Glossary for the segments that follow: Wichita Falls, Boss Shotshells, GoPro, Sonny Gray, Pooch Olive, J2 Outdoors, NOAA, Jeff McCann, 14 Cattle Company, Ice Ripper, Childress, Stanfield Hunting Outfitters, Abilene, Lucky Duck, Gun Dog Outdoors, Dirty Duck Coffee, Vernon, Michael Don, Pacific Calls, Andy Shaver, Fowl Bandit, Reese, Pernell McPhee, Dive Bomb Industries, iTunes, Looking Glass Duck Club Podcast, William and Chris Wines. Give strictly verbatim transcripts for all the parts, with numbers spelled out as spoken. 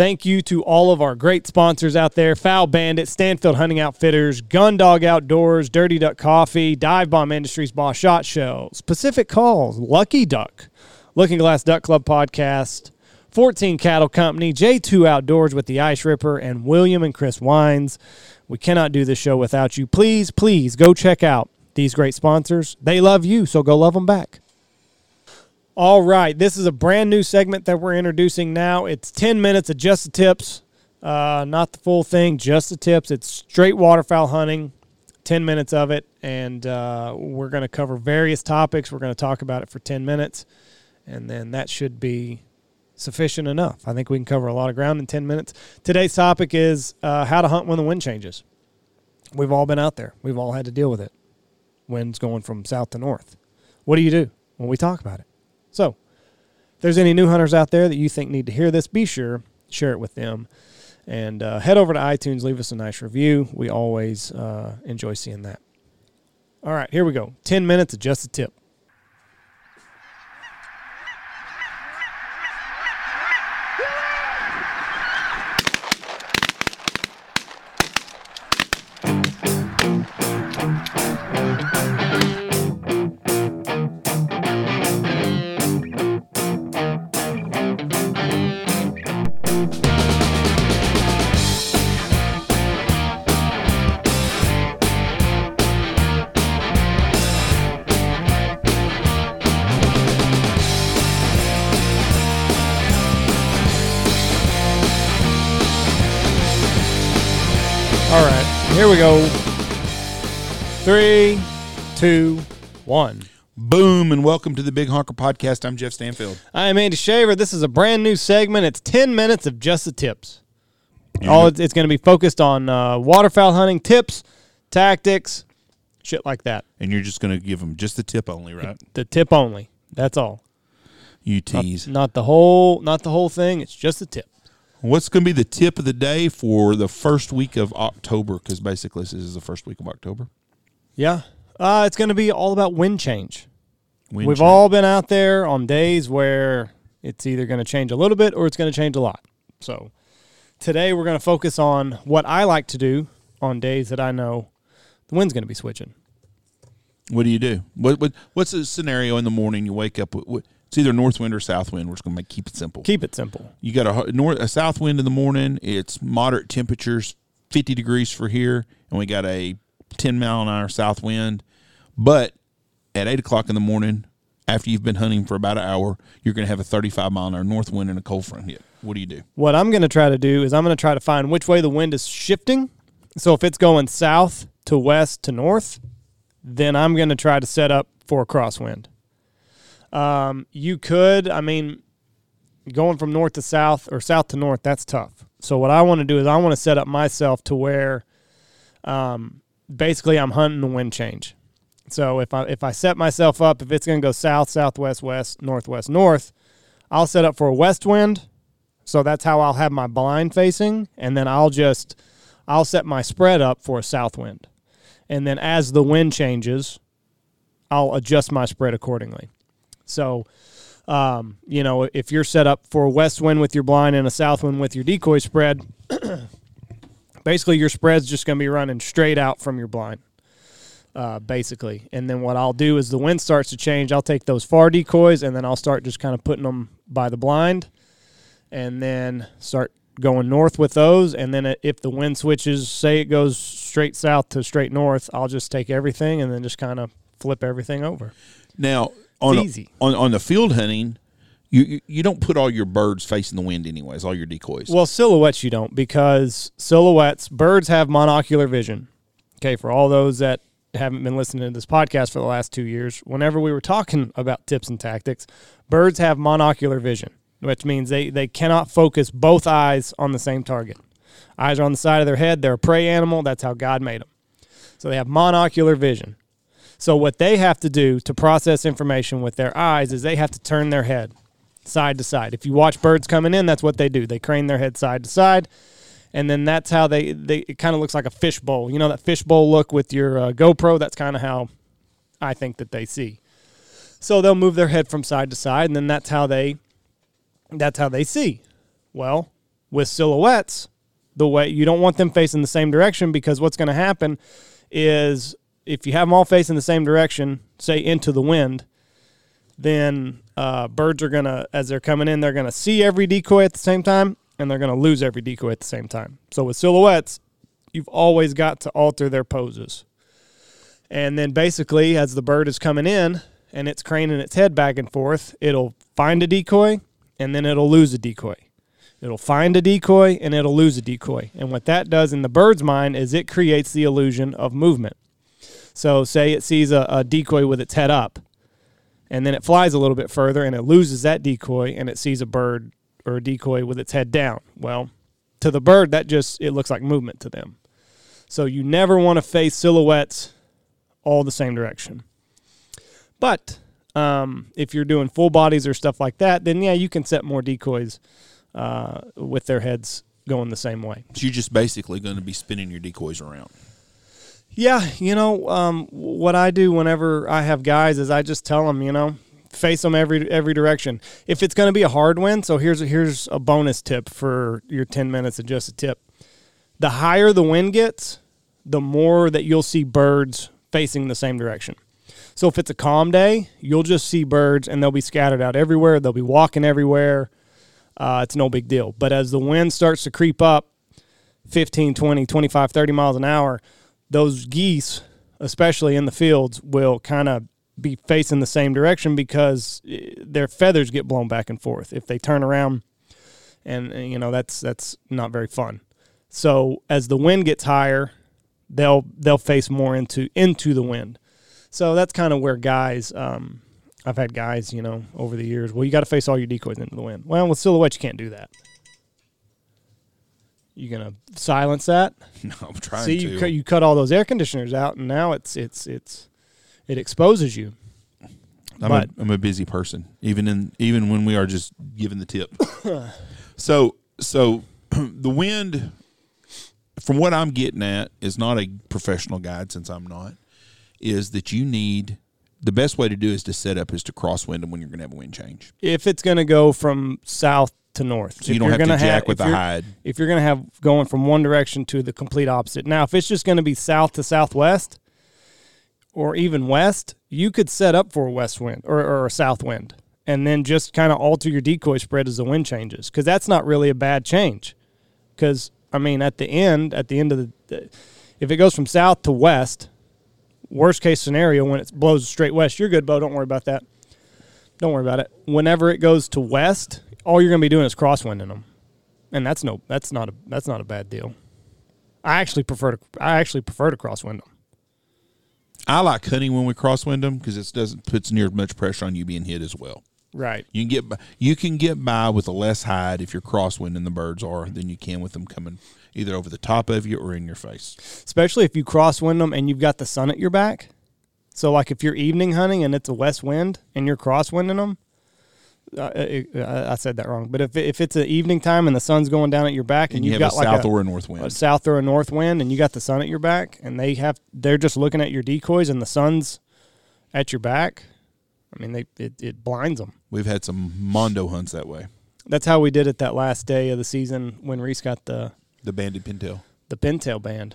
Thank you to all of our great sponsors out there, Fowl Bandit, Stanfield Hunting Outfitters, Gun Dog Outdoors, Dirty Duck Coffee, Dive Bomb Industries, Boss Shot Shows, Pacific Calls, Lucky Duck, Looking Glass Duck Club Podcast, fourteen Cattle Company, J two Outdoors with the Ice Ripper, and William and Chris Wines. We cannot do this show without you. Please, please go check out these great sponsors. They love you, so go love them back. All right, this is a brand new segment that we're introducing now. It's ten minutes of just the tips, uh, not the full thing, just the tips. It's straight waterfowl hunting, ten minutes of it, and uh, we're going to cover various topics. We're going to talk about it for ten minutes, and then that should be sufficient enough. I think we can cover a lot of ground in ten minutes. Today's topic is uh, how to hunt when the wind changes. We've all been out there. We've all had to deal with it. Wind's going from south to north. What do you do when we talk about it? So if there's any new hunters out there that you think need to hear this, be sure, share it with them. And uh, head over to iTunes, leave us a nice review. We always uh, enjoy seeing that. All right, here we go. ten minutes of just a tip. Here we go. Three, two, one. Boom, and welcome to the Big Honker Podcast. I'm Jeff Stanfield. I'm Andy Shaver. This is a brand new segment. It's ten minutes of just the tips. Mm-hmm. All It's, it's going to be focused on uh, waterfowl hunting tips, tactics, shit like that. And you're just going to give them just the tip only, right? The, the tip only. That's all. You tease. Not, not, the whole, not the whole thing. It's just the tip. What's going to be the tip of the day for the first week of October? Because basically this is the first week of October. Yeah. Uh, it's going to be all about wind change. Wind We've change. all been out there on days where it's either going to change a little bit or it's going to change a lot. So today we're going to focus on what I like to do on days that I know the wind's going to be switching. What do you do? What, what What's the scenario in the morning you wake up with? What, It's either north wind or south wind. We're just going to make, keep it simple. Keep it simple. You got a, north, a south wind in the morning. It's moderate temperatures, fifty degrees for here, and we got a ten mile an hour south wind. But at eight o'clock in the morning, after you've been hunting for about an hour, you're going to have a thirty-five mile an hour north wind and a cold front hit. What do you do? What I'm going to try to do is I'm going to try to find which way the wind is shifting. So if it's going south to west to north, then I'm going to try to set up for a crosswind. Um, you could, I mean, going from north to south or south to north, that's tough. So what I want to do is I want to set up myself to where, um, basically I'm hunting the wind change. So if I, if I set myself up, if it's going to go south, southwest, west, northwest, north, I'll set up for a west wind. So that's how I'll have my blind facing. And then I'll just, I'll set my spread up for a south wind. And then as the wind changes, I'll adjust my spread accordingly. So, um, you know, if you're set up for a west wind with your blind and a south wind with your decoy spread, basically your spread's just going to be running straight out from your blind, uh, basically. And then what I'll do is the wind starts to change. I'll take those far decoys, and then I'll start just kind of putting them by the blind and then start going north with those. And then if the wind switches, say it goes straight south to straight north, I'll just take everything and then just kind of flip everything over. Now – On, easy. A, on on the field hunting, you, you, you don't put all your birds facing the wind anyways, all your decoys. Well, silhouettes you don't, because silhouettes, birds have monocular vision. Okay, for all those that haven't been listening to this podcast for the last two years, whenever we were talking about tips and tactics, birds have monocular vision, which means they, they cannot focus both eyes on the same target. Eyes are on the side of their head. They're a prey animal. That's how God made them. So they have monocular vision. So what they have to do to process information with their eyes is they have to turn their head side to side. If you watch birds coming in, that's what they do. They crane their head side to side, and then that's how they, they – it kind of looks like a fishbowl. You know that fishbowl look with your uh, GoPro? That's kind of how I think that they see. So they'll move their head from side to side, and then that's how they that's how they see. Well, With silhouettes, the way you don't want them facing the same direction, because what's going to happen is if you have them all facing the same direction, say into the wind, then uh, birds are going to, as they're coming in, they're going to see every decoy at the same time, and they're going to lose every decoy at the same time. So with silhouettes, you've always got to alter their poses. And then basically, as the bird is coming in and it's craning its head back and forth, it'll find a decoy, and then it'll lose a decoy. It'll find a decoy, and it'll lose a decoy. And what that does in the bird's mind is it creates the illusion of movement. So say it sees a, a decoy with its head up, and then it flies a little bit further, and it loses that decoy, and it sees a bird or a decoy with its head down. Well, to the bird, that just, it looks like movement to them. So you never want to face silhouettes all the same direction. But um, if you're doing full bodies or stuff like that, then, yeah, you can set more decoys uh, with their heads going the same way. So you're just basically going to be spinning your decoys around. Yeah, you know, um, what I do whenever I have guys is I just tell them, you know, face them every every direction. If it's going to be a hard wind, so here's a, here's a bonus tip for your ten minutes of just a tip. The higher the wind gets, the more that you'll see birds facing the same direction. So if it's a calm day, you'll just see birds, and they'll be scattered out everywhere. They'll be walking everywhere. Uh, it's no big deal. But as the wind starts to creep up fifteen, twenty, twenty-five, thirty miles an hour, those geese, especially in the fields, will kind of be facing the same direction because their feathers get blown back and forth if they turn around, and, and you know, that's that's not very fun. So as the wind gets higher, they'll they'll face more into into the wind. So that's kind of where guys, um, I've had guys, you know, over the years, well, you got to face all your decoys into the wind. Well, with silhouette, you can't do that. You gonna silence that? No, I'm trying See, to. See, you, cu- you cut all those air conditioners out, and now it's it's it's it exposes you. I'm, but, a, I'm a busy person, even in even when we are just giving the tip. so so the wind, from what I'm getting at, is not a professional guide, since I'm not. Is that you need the best way to do is to set up is to crosswind them when you're going to have a wind change. If it's going to go from south to north. So you don't have to jack with the hide. If you're going to have going from one direction to the complete opposite. Now, if it's just going to be south to southwest or even west, you could set up for a west wind or, or a south wind and then just kind of alter your decoy spread as the wind changes, because that's not really a bad change. Because, I mean, at the end, at the end of the – if it goes from south to west, worst case scenario, when it blows straight west, you're good, Bo. Don't worry about that. Don't worry about it. Whenever it goes to west – all you're going to be doing is crosswinding them, and that's no, that's not a, that's not a bad deal. I actually prefer to, I actually prefer to crosswind them. I like hunting when we crosswind them because it doesn't puts near much pressure on you being hit as well. Right. You can get by, you can get by with a less hide if you're crosswinding the birds are than you can with them coming either over the top of you or in your face. Especially if you crosswind them and you've got the sun at your back. So like if you're evening hunting and it's a west wind and you're crosswinding them. I, I said that wrong, but if if it's an evening time and the sun's going down at your back, and, and you you've have got a like south a, or a north wind, a south or a north wind, and you got the sun at your back, and they have they're just looking at your decoys, and the sun's at your back. I mean, they it, it blinds them. We've had some mondo hunts that way. That's how we did it that last day of the season when Reese got the the banded pintail, the pintail band.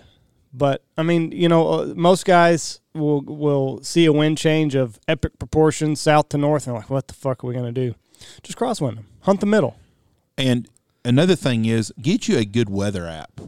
But I mean, you know, most guys will will see a wind change of epic proportions, south to north, and they're like, what the fuck are we gonna do? Just crosswind them. Hunt the middle. And another thing is get you a good weather app,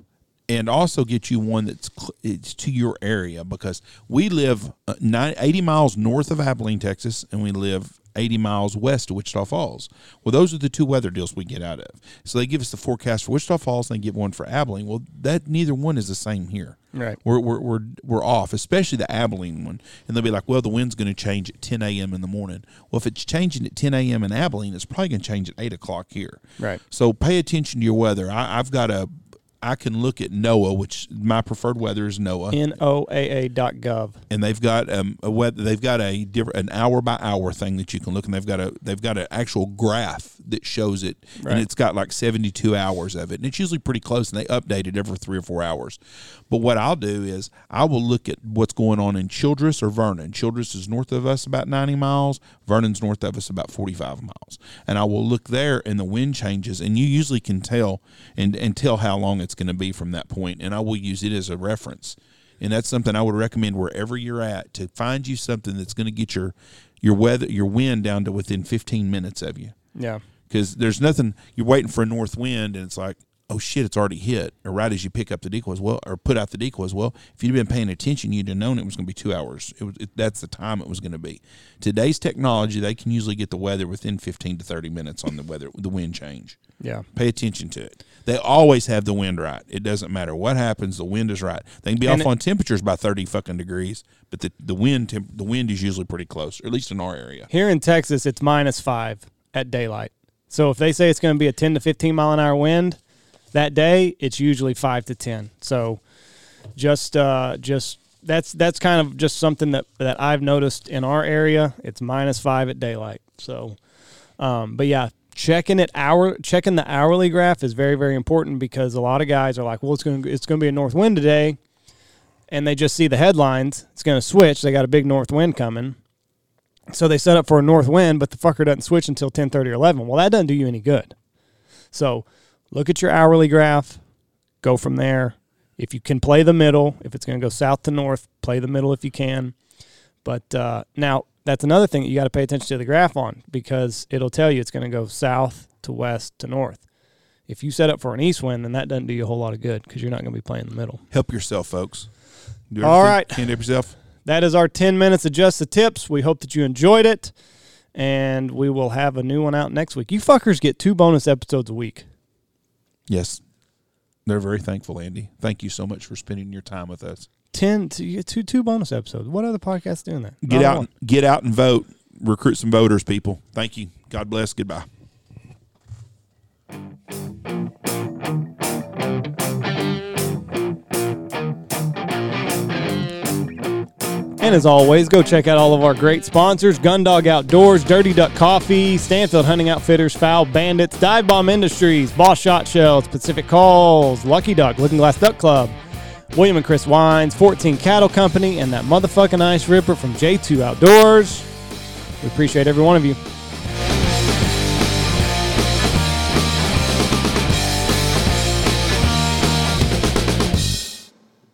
and also get you one that's it's to your area, because we live eighty miles north of Abilene, Texas, and we live eighty miles west of Wichita Falls. Well, those are the two weather deals we get out of. So they give us the forecast for Wichita Falls, and they give one for Abilene. Well, that neither one is the same here. Right. We're we're we're, we're off, especially the Abilene one. And they'll be like, well, the wind's going to change at ten a.m. in the morning. Well, if it's changing at ten a.m. in Abilene, it's probably going to change at eight o'clock here. Right. So pay attention to your weather. I, I've got a I can look at NOAA, which my preferred weather is NOAA. N O A A dot gov. And they've got um a weather, they've got a different an hour by hour thing that you can look, and they've got a they've got an actual graph that shows it, right. And it's got like seventy-two hours of it, and it's usually pretty close, and they update it every three or four hours. But what I'll do is I will look at what's going on in Childress or Vernon. Childress is north of us about ninety miles. Vernon's north of us about forty-five miles, and I will look there, and the wind changes, and you usually can tell and and tell how long it's going to be from that point, and I will use it as a reference. And that's something I would recommend wherever you're at, to find you something that's going to get your your weather, your wind down to within fifteen minutes of you. Yeah, because there's nothing, you're waiting for a north wind and it's like, oh shit, it's already hit, or right as you pick up the decoy as well, or put out the decoy as well. If you'd been paying attention, you'd have known it was going to be two hours. It was, it, that's the time it was going to be. Today's technology, they can usually get the weather within fifteen to thirty minutes on the weather, the wind change. Yeah. Pay attention to it. They always have the wind right. It doesn't matter what happens, the wind is right. They can be and off it, on temperatures by thirty fucking degrees, but the, the, wind temp, the wind is usually pretty close, or at least in our area. Here in Texas, it's minus five at daylight. So if they say it's going to be a ten to fifteen mile an hour wind, that day, it's usually five to ten. So just uh, just that's that's kind of just something that, that I've noticed in our area. It's minus five at daylight. So, um, but, yeah, checking it hour checking the hourly graph is very, very important, because a lot of guys are like, well, it's going to it's going to be a north wind today, and they just see the headlines. It's going to switch. They got a big north wind coming. So they set up for a north wind, but the fucker doesn't switch until ten thirty or eleven. Well, that doesn't do you any good. So look at your hourly graph, go from there. If you can play the middle, if it's going to go south to north, play the middle if you can. But uh, now that's another thing that you got to pay attention to the graph on, because it'll tell you it's going to go south to west to north. If you set up for an east wind, then that doesn't do you a whole lot of good, because you're not going to be playing the middle. Help yourself, folks. Do All right. Can't help yourself. That is our ten minutes of Just the Tips. We hope that you enjoyed it, and we will have a new one out next week. You fuckers get two bonus episodes a week. Yes, they're very thankful, Andy. Thank you so much for spending your time with us. Ten to two, two bonus episodes. What other podcasts doing that? Get out, and, get out and vote. Recruit some voters, people. Thank you. God bless. Goodbye. And as always, go check out all of our great sponsors: Gun Dog Outdoors, Dirty Duck Coffee, Stanfield Hunting Outfitters, Fowl Bandits, Dive Bomb Industries, Boss Shotshells, Pacific Calls, Lucky Duck, Looking Glass Duck Club, William and Chris Wines, fourteen Cattle Company, and that motherfucking Ice Ripper from J two Outdoors. We appreciate every one of you.